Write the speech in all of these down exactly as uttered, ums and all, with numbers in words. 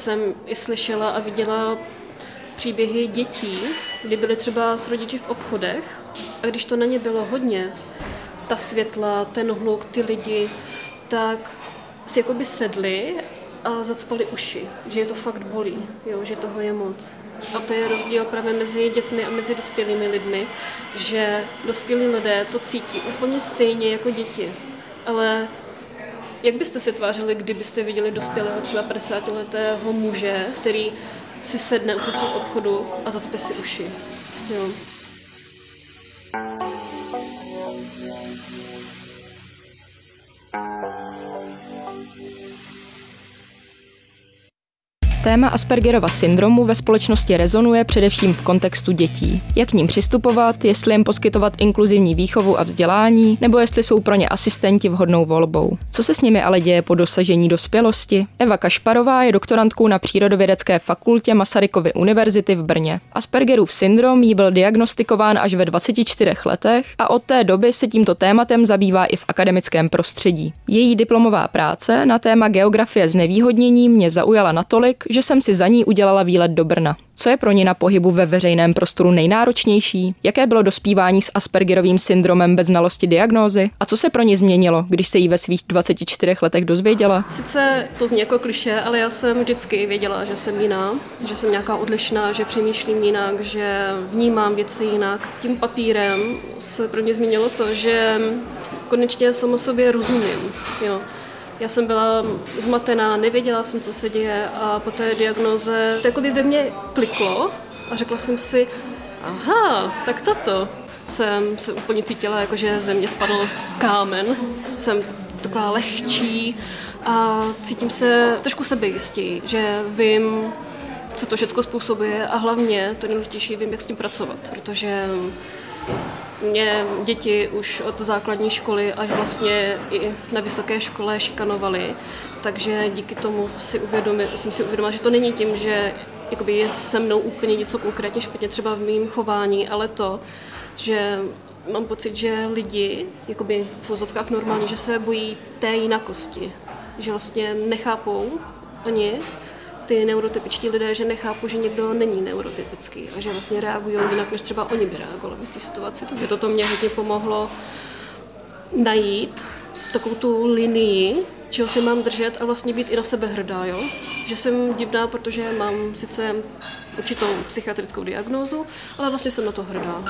jsem i slyšela a viděla příběhy dětí, kdy byly třeba s rodiči v obchodech a když to na ně bylo hodně, ta světla, ten hluk, ty lidi, tak si jakoby sedli a zacpali uši, že je to fakt bolí, jo, že toho je moc. A to je rozdíl právě mezi dětmi a mezi dospělými lidmi, že dospělí lidé to cítí úplně stejně jako děti. Ale jak byste se tvářili, kdybyste viděli dospělého třeba padesátiletého muže, který si sedne uprostřed obchodu a zacpe si uši? Jo. Téma Aspergerova syndromu ve společnosti rezonuje především v kontextu dětí. Jak k ním přistupovat, jestli jim poskytovat inkluzivní výchovu a vzdělání, nebo jestli jsou pro ně asistenti vhodnou volbou. Co se s nimi ale děje po dosažení dospělosti? Eva Kašparová je doktorantkou na Přírodovědecké fakultě Masarykovy univerzity v Brně. Aspergerův syndrom jí byl diagnostikován až ve dvaceti čtyřech letech a od té doby se tímto tématem zabývá i v akademickém prostředí. Její diplomová práce na téma geografie znevýhodnění mě zaujala natolik, že jsem si za ní udělala výlet do Brna. Co je pro ní na pohybu ve veřejném prostoru nejnáročnější? Jaké bylo dospívání s Aspergerovým syndromem bez znalosti diagnózy? A co se pro ní změnilo, když se jí ve svých dvaceti čtyřech letech dozvěděla? Sice to zní jako klišé, ale já jsem vždycky věděla, že jsem jiná, že jsem nějaká odlišná, že přemýšlím jinak, že vnímám věci jinak. Tím papírem se pro mě změnilo to, že konečně sama sobě rozumím. Jo. Já jsem byla zmatená, nevěděla jsem, co se děje a po té diagnoze to jakoby ve mně kliklo a řekla jsem si, aha, tak toto. Jsem se úplně cítila, jakože ze mě spadl kámen, jsem taková lehčí a cítím se trošku sebejistěji, že vím, co to všechno způsobuje a hlavně, to nejdůležitější, vím, jak s tím pracovat, protože mě děti už od základní školy až vlastně i na vysoké škole šikanovaly, takže díky tomu si uvědomil, jsem si uvědomila, že to není tím, že jakoby je se mnou úplně něco konkrétně špatně třeba v mém chování, ale to, že mám pocit, že lidi, jakoby v vozovkách normálně, že se bojí té jinakosti, že vlastně nechápou oni, ty neurotypičtí lidé, že nechápu, že někdo není neurotypický a že vlastně reagují jinak, než třeba oni by reagovali v té situaci. Takže toto mě hodně pomohlo najít takovou tu linii, čeho si mám držet a vlastně být i na sebe hrdá, jo? Že jsem divná, protože mám sice určitou psychiatrickou diagnózu, ale vlastně jsem na to hrdá.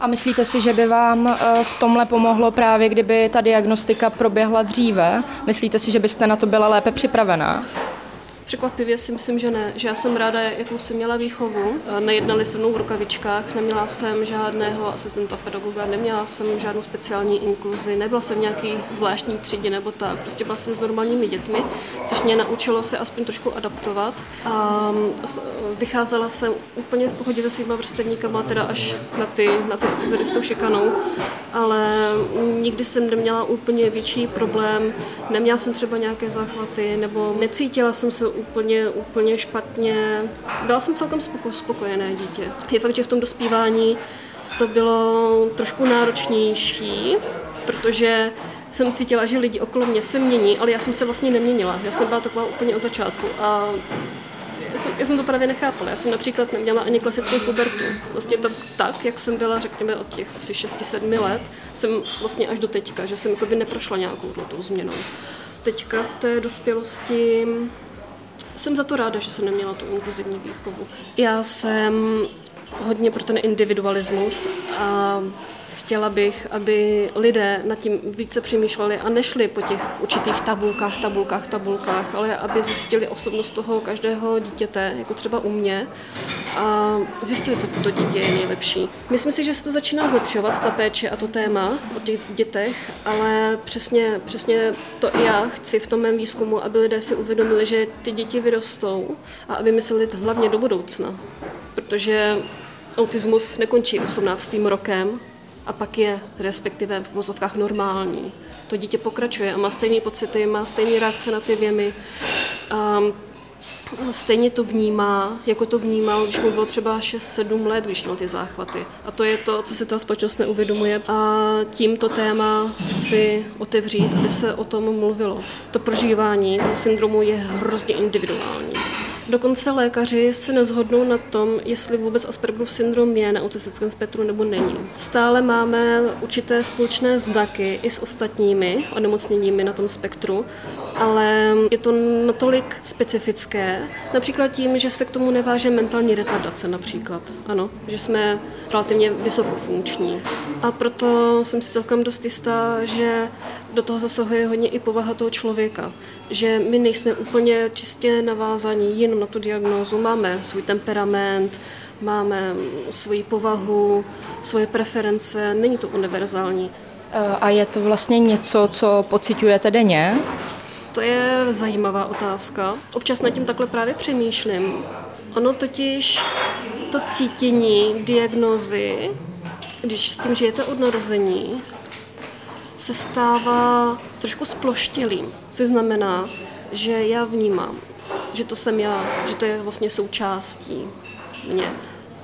A myslíte si, že by vám v tomhle pomohlo právě, kdyby ta diagnostika proběhla dříve? Myslíte si, že byste na to byla lépe připravená? Překvapivě si myslím, že ne. Že já jsem ráda, jakou jsem měla výchovu. Nejednali se mnou v rukavičkách, neměla jsem žádného asistenta pedagoga, neměla jsem žádnou speciální inkluzi, nebyla jsem v nějaký zvláštní třídě nebo tak. Prostě byla jsem s normálními dětmi, což mě naučilo se aspoň trošku adaptovat. A vycházela jsem úplně v pohodě se svýma vrstevníkama, teda až na ty, na ty epizody s tou šikanou, ale nikdy jsem neměla úplně větší problém. Neměla jsem třeba nějaké záchvaty nebo necítila jsem se úplně, úplně špatně. Byla jsem celkem spokojené dítě. Je fakt, že v tom dospívání to bylo trošku náročnější, protože jsem cítila, že lidi okolo mě se mění, ale já jsem se vlastně neměnila. Já jsem byla taková úplně od začátku a já jsem, já jsem to právě nechápala. Já jsem například neměla ani klasickou pubertu. Vlastně to tak, jak jsem byla, řekněme, od těch asi šesti sedmi let, jsem vlastně až do teďka, že jsem jakoby neprošla nějakou tou změnou. Teďka v té dospělosti jsem za to ráda, že jsem neměla tu inkluzivní výchovu. Já jsem hodně pro ten individualismus a chtěla bych, aby lidé nad tím více přemýšleli a nešli po těch určitých tabulkách, tabulkách, tabulkách, ale aby zjistili osobnost toho každého dítěte, jako třeba u mě, a zjistili, co pro to dítě je nejlepší. Myslím si, že se to začíná zlepšovat, ta péče a to téma o těch dětech, ale přesně, přesně to i já chci v tom mém výzkumu, aby lidé si uvědomili, že ty děti vyrostou a aby mysleli hlavně do budoucna, protože autismus nekončí osmnáctým rokem, a pak je respektive v vozovkách normální. To dítě pokračuje a má stejné pocity, má stejné reakce na ty věmy. A stejně to vnímá, jako to vnímal, když mu bylo třeba šest sedm let, když měl ty záchvaty. A to je to, co se ta společnost neuvědomuje. A tímto téma chci otevřít, aby se o tom mluvilo. To prožívání toho syndromu je hrozně individuální. Dokonce lékaři se neshodnou na tom, jestli vůbec Aspergerův syndrom je na autistickém spektru nebo není. Stále máme určité společné znaky i s ostatními onemocněními na tom spektru, ale je to natolik specifické, například tím, že se k tomu neváže mentální retardace například, ano, že jsme relativně vysokofunkční. A proto jsem si celkem dost jistá, že do toho zasahuje hodně i povaha toho člověka, že my nejsme úplně čistě navázaní jenom na tu diagnózu, máme svůj temperament, máme svoji povahu, svoje preference, není to univerzální. A je to vlastně něco, co pociťujete denně? To je zajímavá otázka. Občas nad tím takhle právě přemýšlím. Ono totiž to cítění diagnózy, když s tím žijete od narození, se stává trošku sploštilým, což znamená, že já vnímám, že to jsem já, že to je vlastně součástí mě.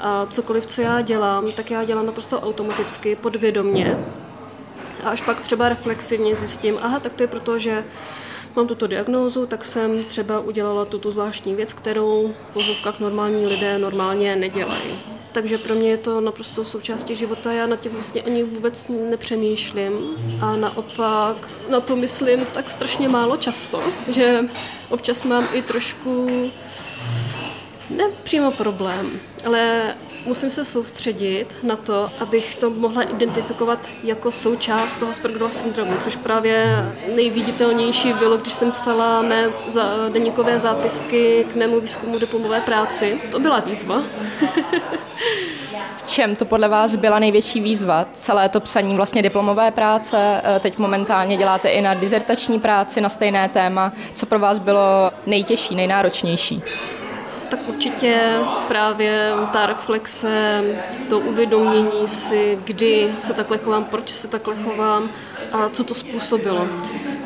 A cokoliv, co já dělám, tak já dělám naprosto automaticky, podvědomě. A až pak třeba reflexivně zjistím, aha, tak to je proto, že mám tuto diagnózu, tak jsem třeba udělala tuto zvláštní věc, kterou v vozovkách normální lidé normálně nedělají. Takže pro mě je to naprosto součástí života, já na tím vlastně ani vůbec nepřemýšlím a naopak na to myslím tak strašně málo často, že občas mám i trošku ne přímo problém, ale musím se soustředit na to, abych to mohla identifikovat jako součást toho Aspergerova syndromu, což právě nejviditelnější bylo, když jsem psala mé deníkové zápisky k mému výzkumu diplomové práci. To byla výzva. V čem to podle vás byla největší výzva? Celé to psaní vlastně diplomové práce, teď momentálně děláte i na dizertační práci na stejné téma. Co pro vás bylo nejtěžší, nejnáročnější? Tak určitě právě ta reflexe, to uvědomění si, kdy se takhle chovám, proč se takhle chovám a co to způsobilo.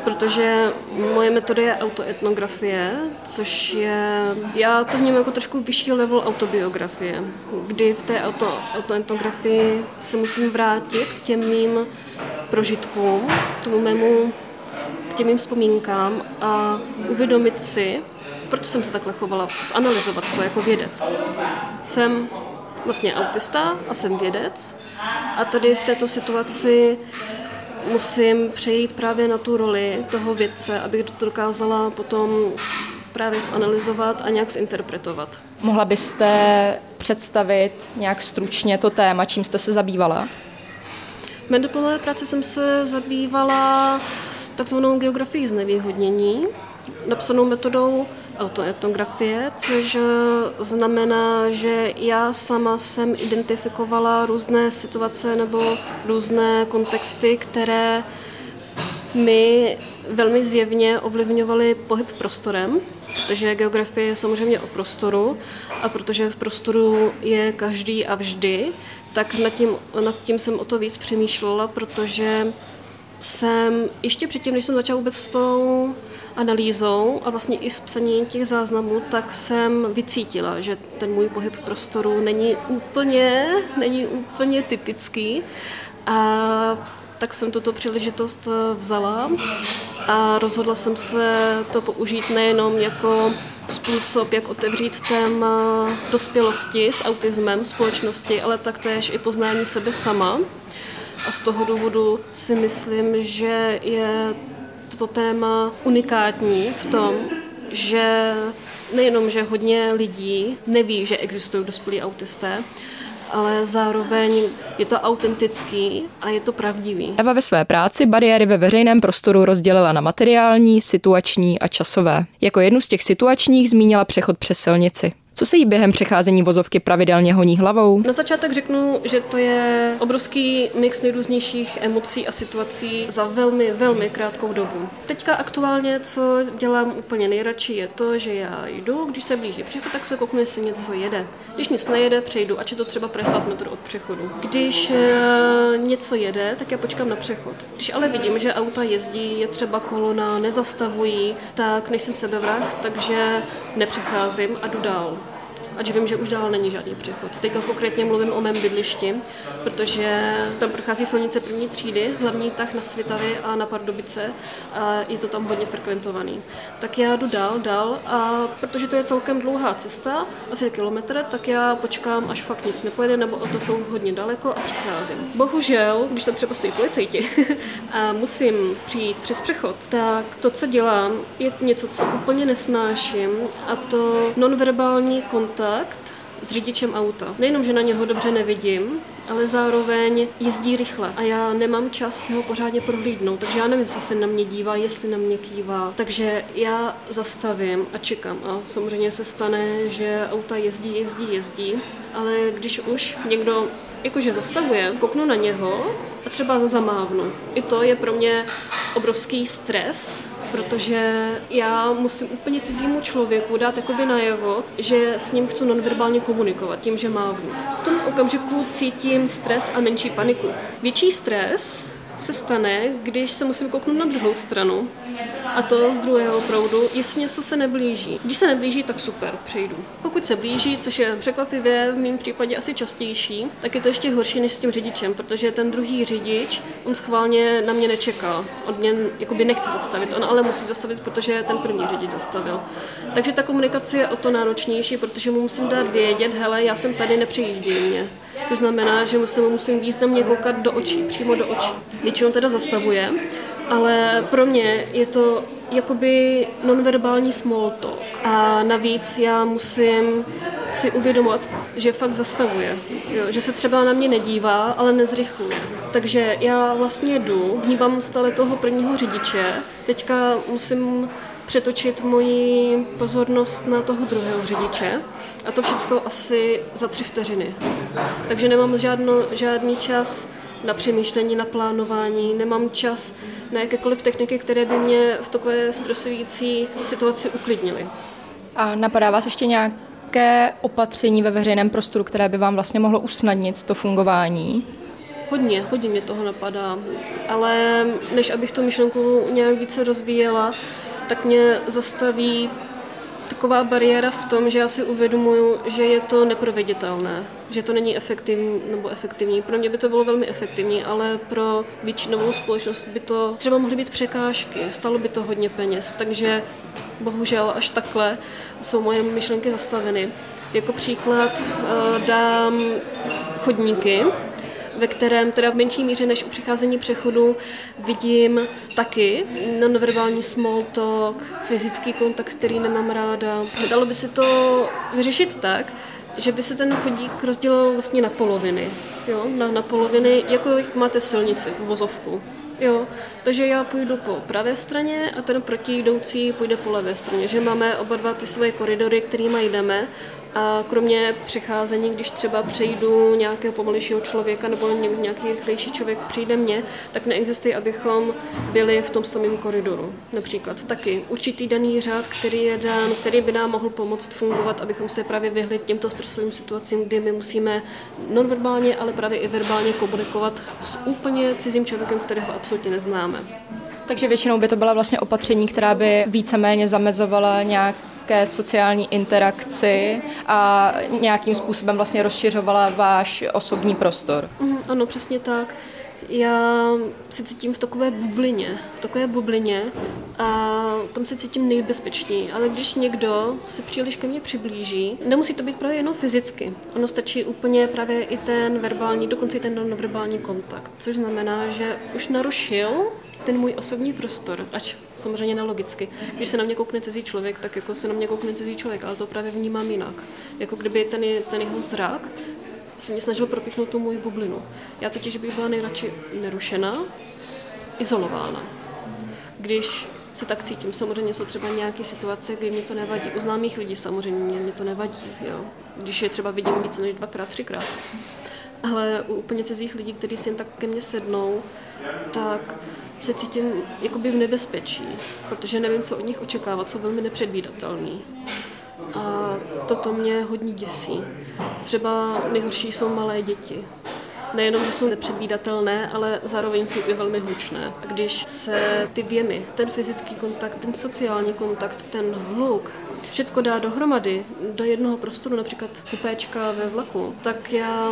Protože moje metoda je autoetnografie, což je, já to vnímám jako trošku vyšší level autobiografie, kdy v té auto, autoetnografii se musím vrátit k těm mým prožitkům, k tomu mému, k těm mým vzpomínkám a uvědomit si, proč jsem se takhle chovala, zanalyzovat to jako vědec. Jsem vlastně autista a jsem vědec a tady v této situaci musím přejít právě na tu roli toho vědce, abych to dokázala potom právě zanalyzovat a nějak zinterpretovat. Mohla byste představit nějak stručně to téma, čím jste se zabývala? V mé diplomové práci jsem se zabývala takzvanou geografii znevýhodnění, napsanou metodou autoetnografie, což znamená, že já sama jsem identifikovala různé situace nebo různé kontexty, které mi velmi zjevně ovlivňovaly pohyb prostorem, protože geografie je samozřejmě o prostoru a protože v prostoru je každý a vždy, tak nad tím, nad tím jsem o to víc přemýšlela, protože jsem ještě předtím, než jsem začala vůbec s tou analýzou a vlastně i s psaním těch záznamů, tak jsem vycítila, že ten můj pohyb prostoru není úplně, není úplně typický. A tak jsem tuto příležitost vzala a rozhodla jsem se to použít nejenom jako způsob, jak otevřít téma dospělosti s autismem, společnosti, ale taktéž i poznání sebe sama. A z toho důvodu si myslím, že je to téma unikátní v tom, že nejenom, že hodně lidí neví, že existují dospělí autisté, ale zároveň je to autentický a je to pravdivý. Eva ve své práci bariéry ve veřejném prostoru rozdělila na materiální, situační a časové. Jako jednu z těch situačních zmínila přechod přes silnici. Co se jí během přecházení vozovky pravidelně honí hlavou? Na začátek řeknu, že to je obrovský mix nejrůznějších emocí a situací za velmi, velmi krátkou dobu. Teďka aktuálně, co dělám úplně nejradši, je to, že já jdu, když se blíží přechod, tak se kouknu, jestli něco jede. Když nic nejede, přejdu, ač je to třeba padesát metrů od přechodu. Když něco jede, tak já počkám na přechod. Když ale vidím, že auta jezdí, je třeba kolona, nezastavují, tak nejsem sebevrah, takže nepřecházím a jdu dál. Ač vím, že už dál není žádný přechod. Teďka konkrétně mluvím o mém bydlišti, protože tam prochází silnice první třídy, hlavní tah na Svitavy a na Pardubice a je to tam hodně frekventovaný. Tak já jdu dál, dál a protože to je celkem dlouhá cesta, asi kilometr, tak já počkám, až fakt nic nepojede, nebo o to jsou hodně daleko a přecházím. Bohužel, když tam třeba stojí policajti a musím přijít přes přechod, tak to, co dělám, je něco, co úplně nesnáším, a to nonverbální kontakt s řidičem auta. Nejenom, že na něho dobře nevidím, ale zároveň jezdí rychle a já nemám čas si ho pořádně prohlídnout, takže já nevím, jestli se na mě dívá, jestli na mě kývá. Takže já zastavím a čekám a samozřejmě se stane, že auta jezdí, jezdí, jezdí, ale když už někdo jakože zastavuje, kouknu na něho a třeba zamávnu. I to je pro mě obrovský stres, protože já musím úplně cizímu člověku dát jakoby najevo, že s ním chci nonverbálně komunikovat, tím, že mávnu. V tom okamžiku cítím stres a menší paniku. Větší stres se stane, když se musím kouknout na druhou stranu, a to z druhého proudu, jestli něco se neblíží. Když se neblíží, tak super, přejdu. Pokud se blíží, což je překvapivě v mém případě asi častější, tak je to ještě horší než s tím řidičem, protože ten druhý řidič, on schválně na mě nečeká. On mě jakoby nechce zastavit, on ale musí zastavit, protože ten první řidič zastavil. Takže ta komunikace je o to náročnější, protože mu musím dát vědět, hele, já jsem tady, nepřejížděj mě. To znamená, že se mu musím významně koukat do očí, přímo do očí. Většinou teda zastavuje, ale pro mě je to jakoby nonverbální small talk. A navíc já musím si uvědomovat, že fakt zastavuje. Jo, že se třeba na mě nedívá, ale nezrychluje. Takže já vlastně jdu, vnímám stále toho prvního řidiče. Teďka musím přetočit moji pozornost na toho druhého řidiče a to všechno asi za tři vteřiny. Takže nemám žádno, žádný čas na přemýšlení, na plánování, nemám čas na jakékoliv techniky, které by mě v takové stresující situaci uklidnily. A napadá vás ještě nějaké opatření ve veřejném prostoru, které by vám vlastně mohlo usnadnit to fungování? Hodně, hodně mě toho napadá, ale než abych tu myšlenku nějak více rozvíjela, tak mě zastaví taková bariéra v tom, že já si uvědomuju, že je to neproveditelné, že to není efektivní nebo efektivní. Pro mě by to bylo velmi efektivní, ale pro většinovou společnost by to třeba mohly být překážky, stalo by to hodně peněz, takže bohužel až takhle jsou moje myšlenky zastaveny. Jako příklad dám chodníky, ve kterém teda v menší míře než u přecházení přechodu vidím taky nonverbální small talk, fyzický kontakt, který nemám ráda. Dalo by se to vyřešit tak, že by se ten chodík rozdělil vlastně na poloviny. Jo? Na, na poloviny, jako jak máte silnici v vozovku. Jo, takže já půjdu po pravé straně a ten protijdoucí půjde po levé straně, že máme oba dva ty svoje koridory, kterými jdeme a kromě přecházení, když třeba přejdu nějakého pomalejšího člověka nebo nějaký rychlejší člověk přijde mě, tak neexistuje, abychom byli v tom samém koridoru. Například taky určitý daný řád, který je dán, který by nám mohl pomoct fungovat, abychom se právě vyhli těmto stresovým situacím, kdy my musíme nonverbálně, ale právě i verbálně komunikovat s úplně cizím člověkem, kterého absolutně neznáme. Takže většinou by to byla vlastně opatření, která by víceméně zamezovala nějak sociální interakci a nějakým způsobem vlastně rozšiřovala váš osobní prostor. Mm, ano, přesně tak. Já se cítím v takové bublině, v takové bublině a tam se cítím nejbezpečněji, ale když někdo se příliš ke mně přiblíží, nemusí to být právě jenom fyzicky, ono stačí úplně právě i ten verbální, dokonce i ten nonverbální kontakt, což znamená, že už narušil ten můj osobní prostor, ač samozřejmě nelogicky. Když se na mě koukne cizí člověk, tak jako se na mě koukne cizí člověk, ale to právě vnímám jinak. Jako kdyby ten, ten jeho zrak se mě snažil propíchnout tu moji bublinu. Já totiž bych byla nejradši nerušená, izolována. Když se tak cítím. Samozřejmě jsou třeba nějaké situace, kdy mě to nevadí. U známých lidí samozřejmě mě to nevadí, jo. Když je třeba vidím víc než dvakrát, třikrát. Ale u úplně cizích lidí, kteří si jen tak ke mně sednou, tak se cítím jakoby v nebezpečí, protože nevím, co od nich očekávat, jsou velmi nepředvídatelný. A toto mě hodně děsí. Třeba nejhorší jsou malé děti. Nejenom, že jsou nepředvídatelné, ale zároveň jsou i velmi hlučné. Když se ty věmy, ten fyzický kontakt, ten sociální kontakt, ten hluk, všechno dá dohromady do jednoho prostoru, například kupéčka ve vlaku, tak já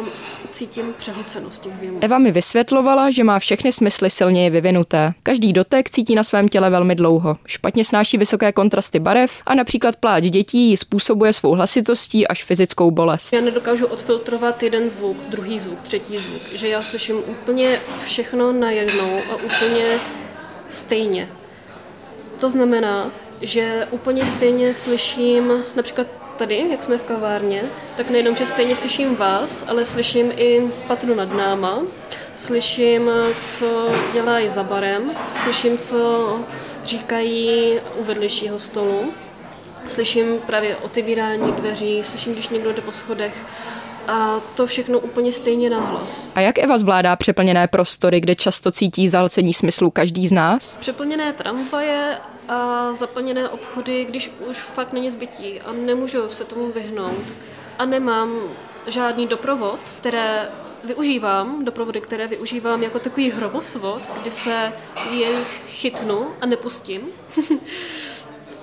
cítím přehlcenost těch věmů. Eva mi vysvětlovala, že má všechny smysly silněji vyvinuté. Každý dotek cítí na svém těle velmi dlouho. Špatně snáší vysoké kontrasty barev a například pláč dětí ji způsobuje svou hlasitostí až fyzickou bolest. Já nedokážu odfiltrovat jeden zvuk, druhý zvuk, třetí zvuk, že já slyším úplně všechno najednou a úplně stejně. To znamená, že úplně stejně slyším, například tady, jak jsme v kavárně, tak nejenom, že stejně slyším vás, ale slyším i patru nad náma, slyším, co dělají za barem, slyším, co říkají u vedlejšího stolu, slyším právě otevírání dveří, slyším, když někdo jde po schodech, a to všechno úplně stejně nahlas. A jak Eva zvládá přeplněné prostory, kde často cítí zahlcení smyslů každý z nás? Přeplněné tramvaje a zaplněné obchody, když už fakt není zbytí a nemůžu se tomu vyhnout. A nemám žádný doprovod, které využívám, doprovody, které využívám jako takový hromosvod, kdy se jen chytnu a nepustím.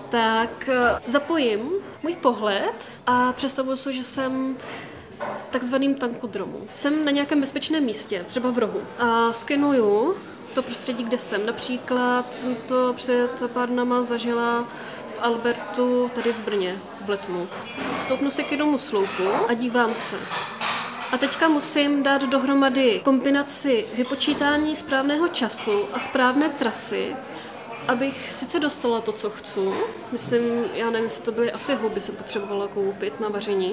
Tak zapojím můj pohled a představuji si, že jsem v takzvaném tankodromu. Jsem na nějakém bezpečném místě, třeba v rohu, a skenuju to prostředí, kde jsem. Například jsem to před pár dnama zažila v Albertu, tady v Brně, v letnu. Stoupnu se k jednomu sloupu a dívám se. A teďka musím dát dohromady kombinaci vypočítání správného času a správné trasy, abych sice dostala to, co chci. Myslím, já nevím, jestli to byly asi houby, se potřebovala koupit na vaření,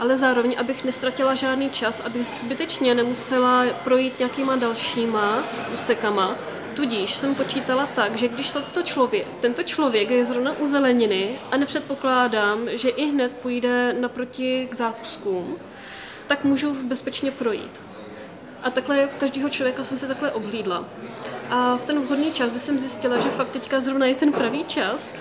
ale zároveň, abych nestratila žádný čas, abych zbytečně nemusela projít nějakýma dalšíma úsekama. Tudíž jsem počítala tak, že když tento člověk, tento člověk je zrovna u zeleniny a nepředpokládám, že i hned půjde naproti k zákuskům, tak můžu bezpečně projít. A takhle každého člověka jsem se takhle oblídla. A v ten vhodný čas, kdy jsem zjistila, že fakt teďka zrovna je ten pravý čas,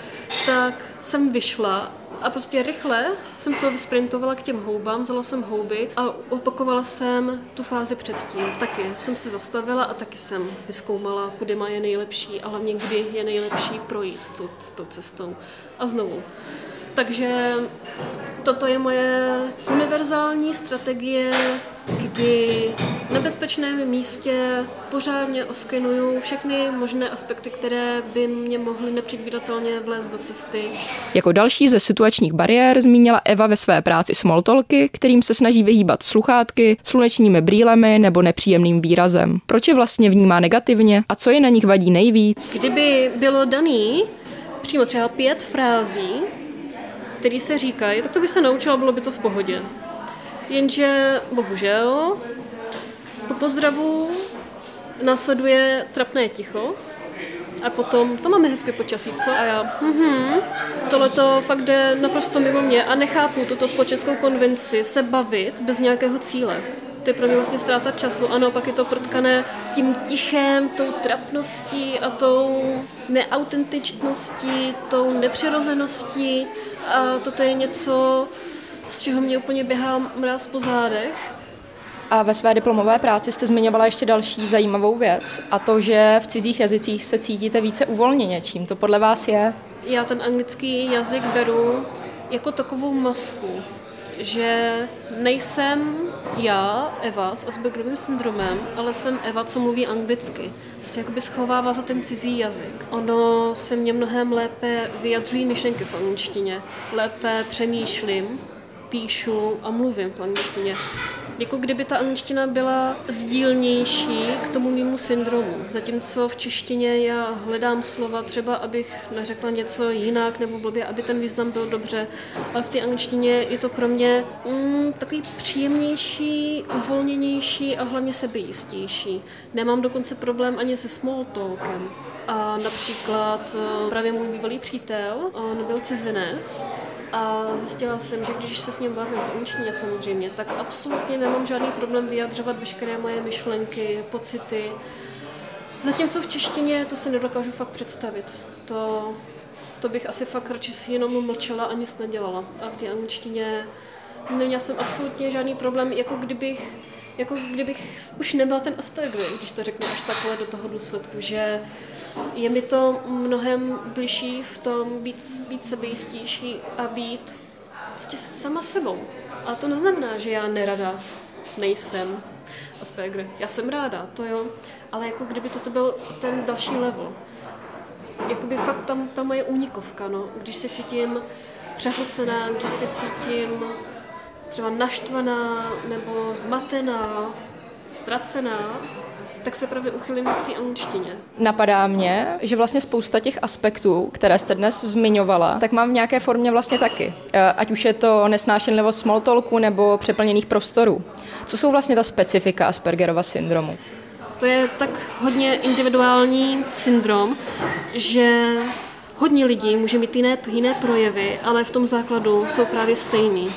tak jsem vyšla a prostě rychle jsem to vysprintovala k těm houbám, vzala jsem houby a opakovala jsem tu fázi předtím. Taky jsem se zastavila a taky jsem vyzkoumala, kudy má je nejlepší, ale někdy je nejlepší projít tou, tou cestou. A znovu. Takže toto je moje univerzální strategie, kdy na bezpečném místě pořádně oskenuju všechny možné aspekty, které by mě mohly nepředvídatelně vlézt do cesty. Jako další ze situačních bariér zmínila Eva ve své práci smalltalky, kterým se snaží vyhýbat sluchátky, slunečními brýlemi nebo nepříjemným výrazem. Proč je vlastně vnímá negativně a co je na nich vadí nejvíc? Kdyby bylo daný přímo třeba pět frází, které se říkají, tak to by se naučila, bylo by to v pohodě. Jenže, bohužel, po pozdravu následuje trapné ticho a potom, to máme hezké počasí, co? A já, mhm, tohleto fakt jde naprosto mimo mě a nechápu tuto společenskou konvenci se bavit bez nějakého cíle. To je pro mě vlastně ztráta času, ano, pak je to protkané tím tichem, tou trapností a tou neautentičností, tou nepřirozeností a toto je něco, z čeho mě úplně běhá mráz po zádech. A ve své diplomové práci jste zmiňovala ještě další zajímavou věc, a to, že v cizích jazycích se cítíte více uvolněně. Čím to podle vás je? Já ten anglický jazyk beru jako takovou masku, že nejsem já, Eva, s Aspergerovým syndromem, ale jsem Eva, co mluví anglicky, co se jakoby schovává za ten cizí jazyk. Ono se mě mnohem lépe vyjadřují myšlenky v angličtině, lépe přemýšlím, píšu a mluvím v angličtině. Jako kdyby ta angličtina byla sdílnější k tomu mému syndromu. Zatímco v češtině já hledám slova třeba, abych neřekla něco jinak nebo blbě, aby ten význam byl dobře. Ale v té angličtině je to pro mě mm, takový příjemnější, uvolněnější a hlavně sebejistější. Nemám dokonce problém ani se small talkem. A například právě můj bývalý přítel, on byl cizinec a zjistila jsem, že když se s ním bavím v angličtině samozřejmě, tak absolutně nemám žádný problém vyjadřovat veškeré moje myšlenky, pocity. Zatímco v češtině to si nedokážu fakt představit. To, to bych asi fakt radši si jenom mlčela a nic nedělala. A v té angličtině neměla jsem absolutně žádný problém, jako kdybych, jako kdybych už nebyla ten Asperger, když to řeknu až takhle do toho důsledku, že je mi to mnohem bližší v tom být, být sebejistější a být prostě sama sebou. Ale to neznamená, že já nerada nejsem Asperger. Já jsem ráda, to jo, ale jako kdyby to byl ten další level. Jakoby fakt tam, tam je únikovka, no. Když se cítím přehlcená, když se cítím třeba naštvaná nebo zmatená, ztracená, tak se právě uchylím k té angličtině. Napadá mě, že vlastně spousta těch aspektů, které jste dnes zmiňovala, tak mám v nějaké formě vlastně taky. Ať už je to nesnášenlivost small talku nebo přeplněných prostorů. Co jsou vlastně ta specifika Aspergerova syndromu? To je tak hodně individuální syndrom, že hodně lidí může mít jiné, jiné projevy, ale v tom základu jsou právě stejný.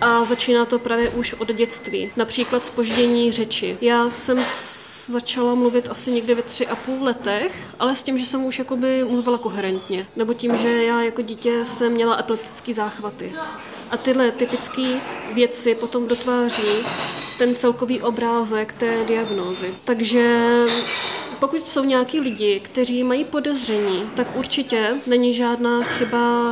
A začíná to právě už od dětství. Například zpoždění řeči. Já jsem začala mluvit asi někde ve tři a půl letech, ale s tím, že jsem už jakoby mluvila koherentně. Nebo tím, že já jako dítě jsem měla epileptické záchvaty. A tyhle typické věci potom dotváří ten celkový obrázek té diagnózy. Takže pokud jsou nějaký lidi, kteří mají podezření, tak určitě není žádná chyba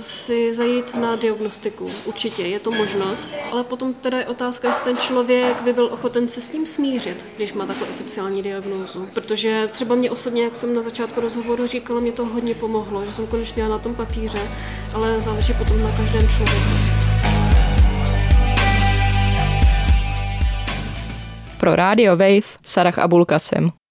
si zajít na diagnostiku. Určitě je to možnost, ale potom teda je otázka, jestli ten člověk by byl ochoten se s tím smířit, když má takovou oficiální diagnózu. Protože třeba mě osobně, jak jsem na začátku rozhovoru říkala, mě to hodně pomohlo, že jsem konečně měla na tom papíře, ale záleží potom na každém člověku. Pro Radio Wave Sarah Abulkasem.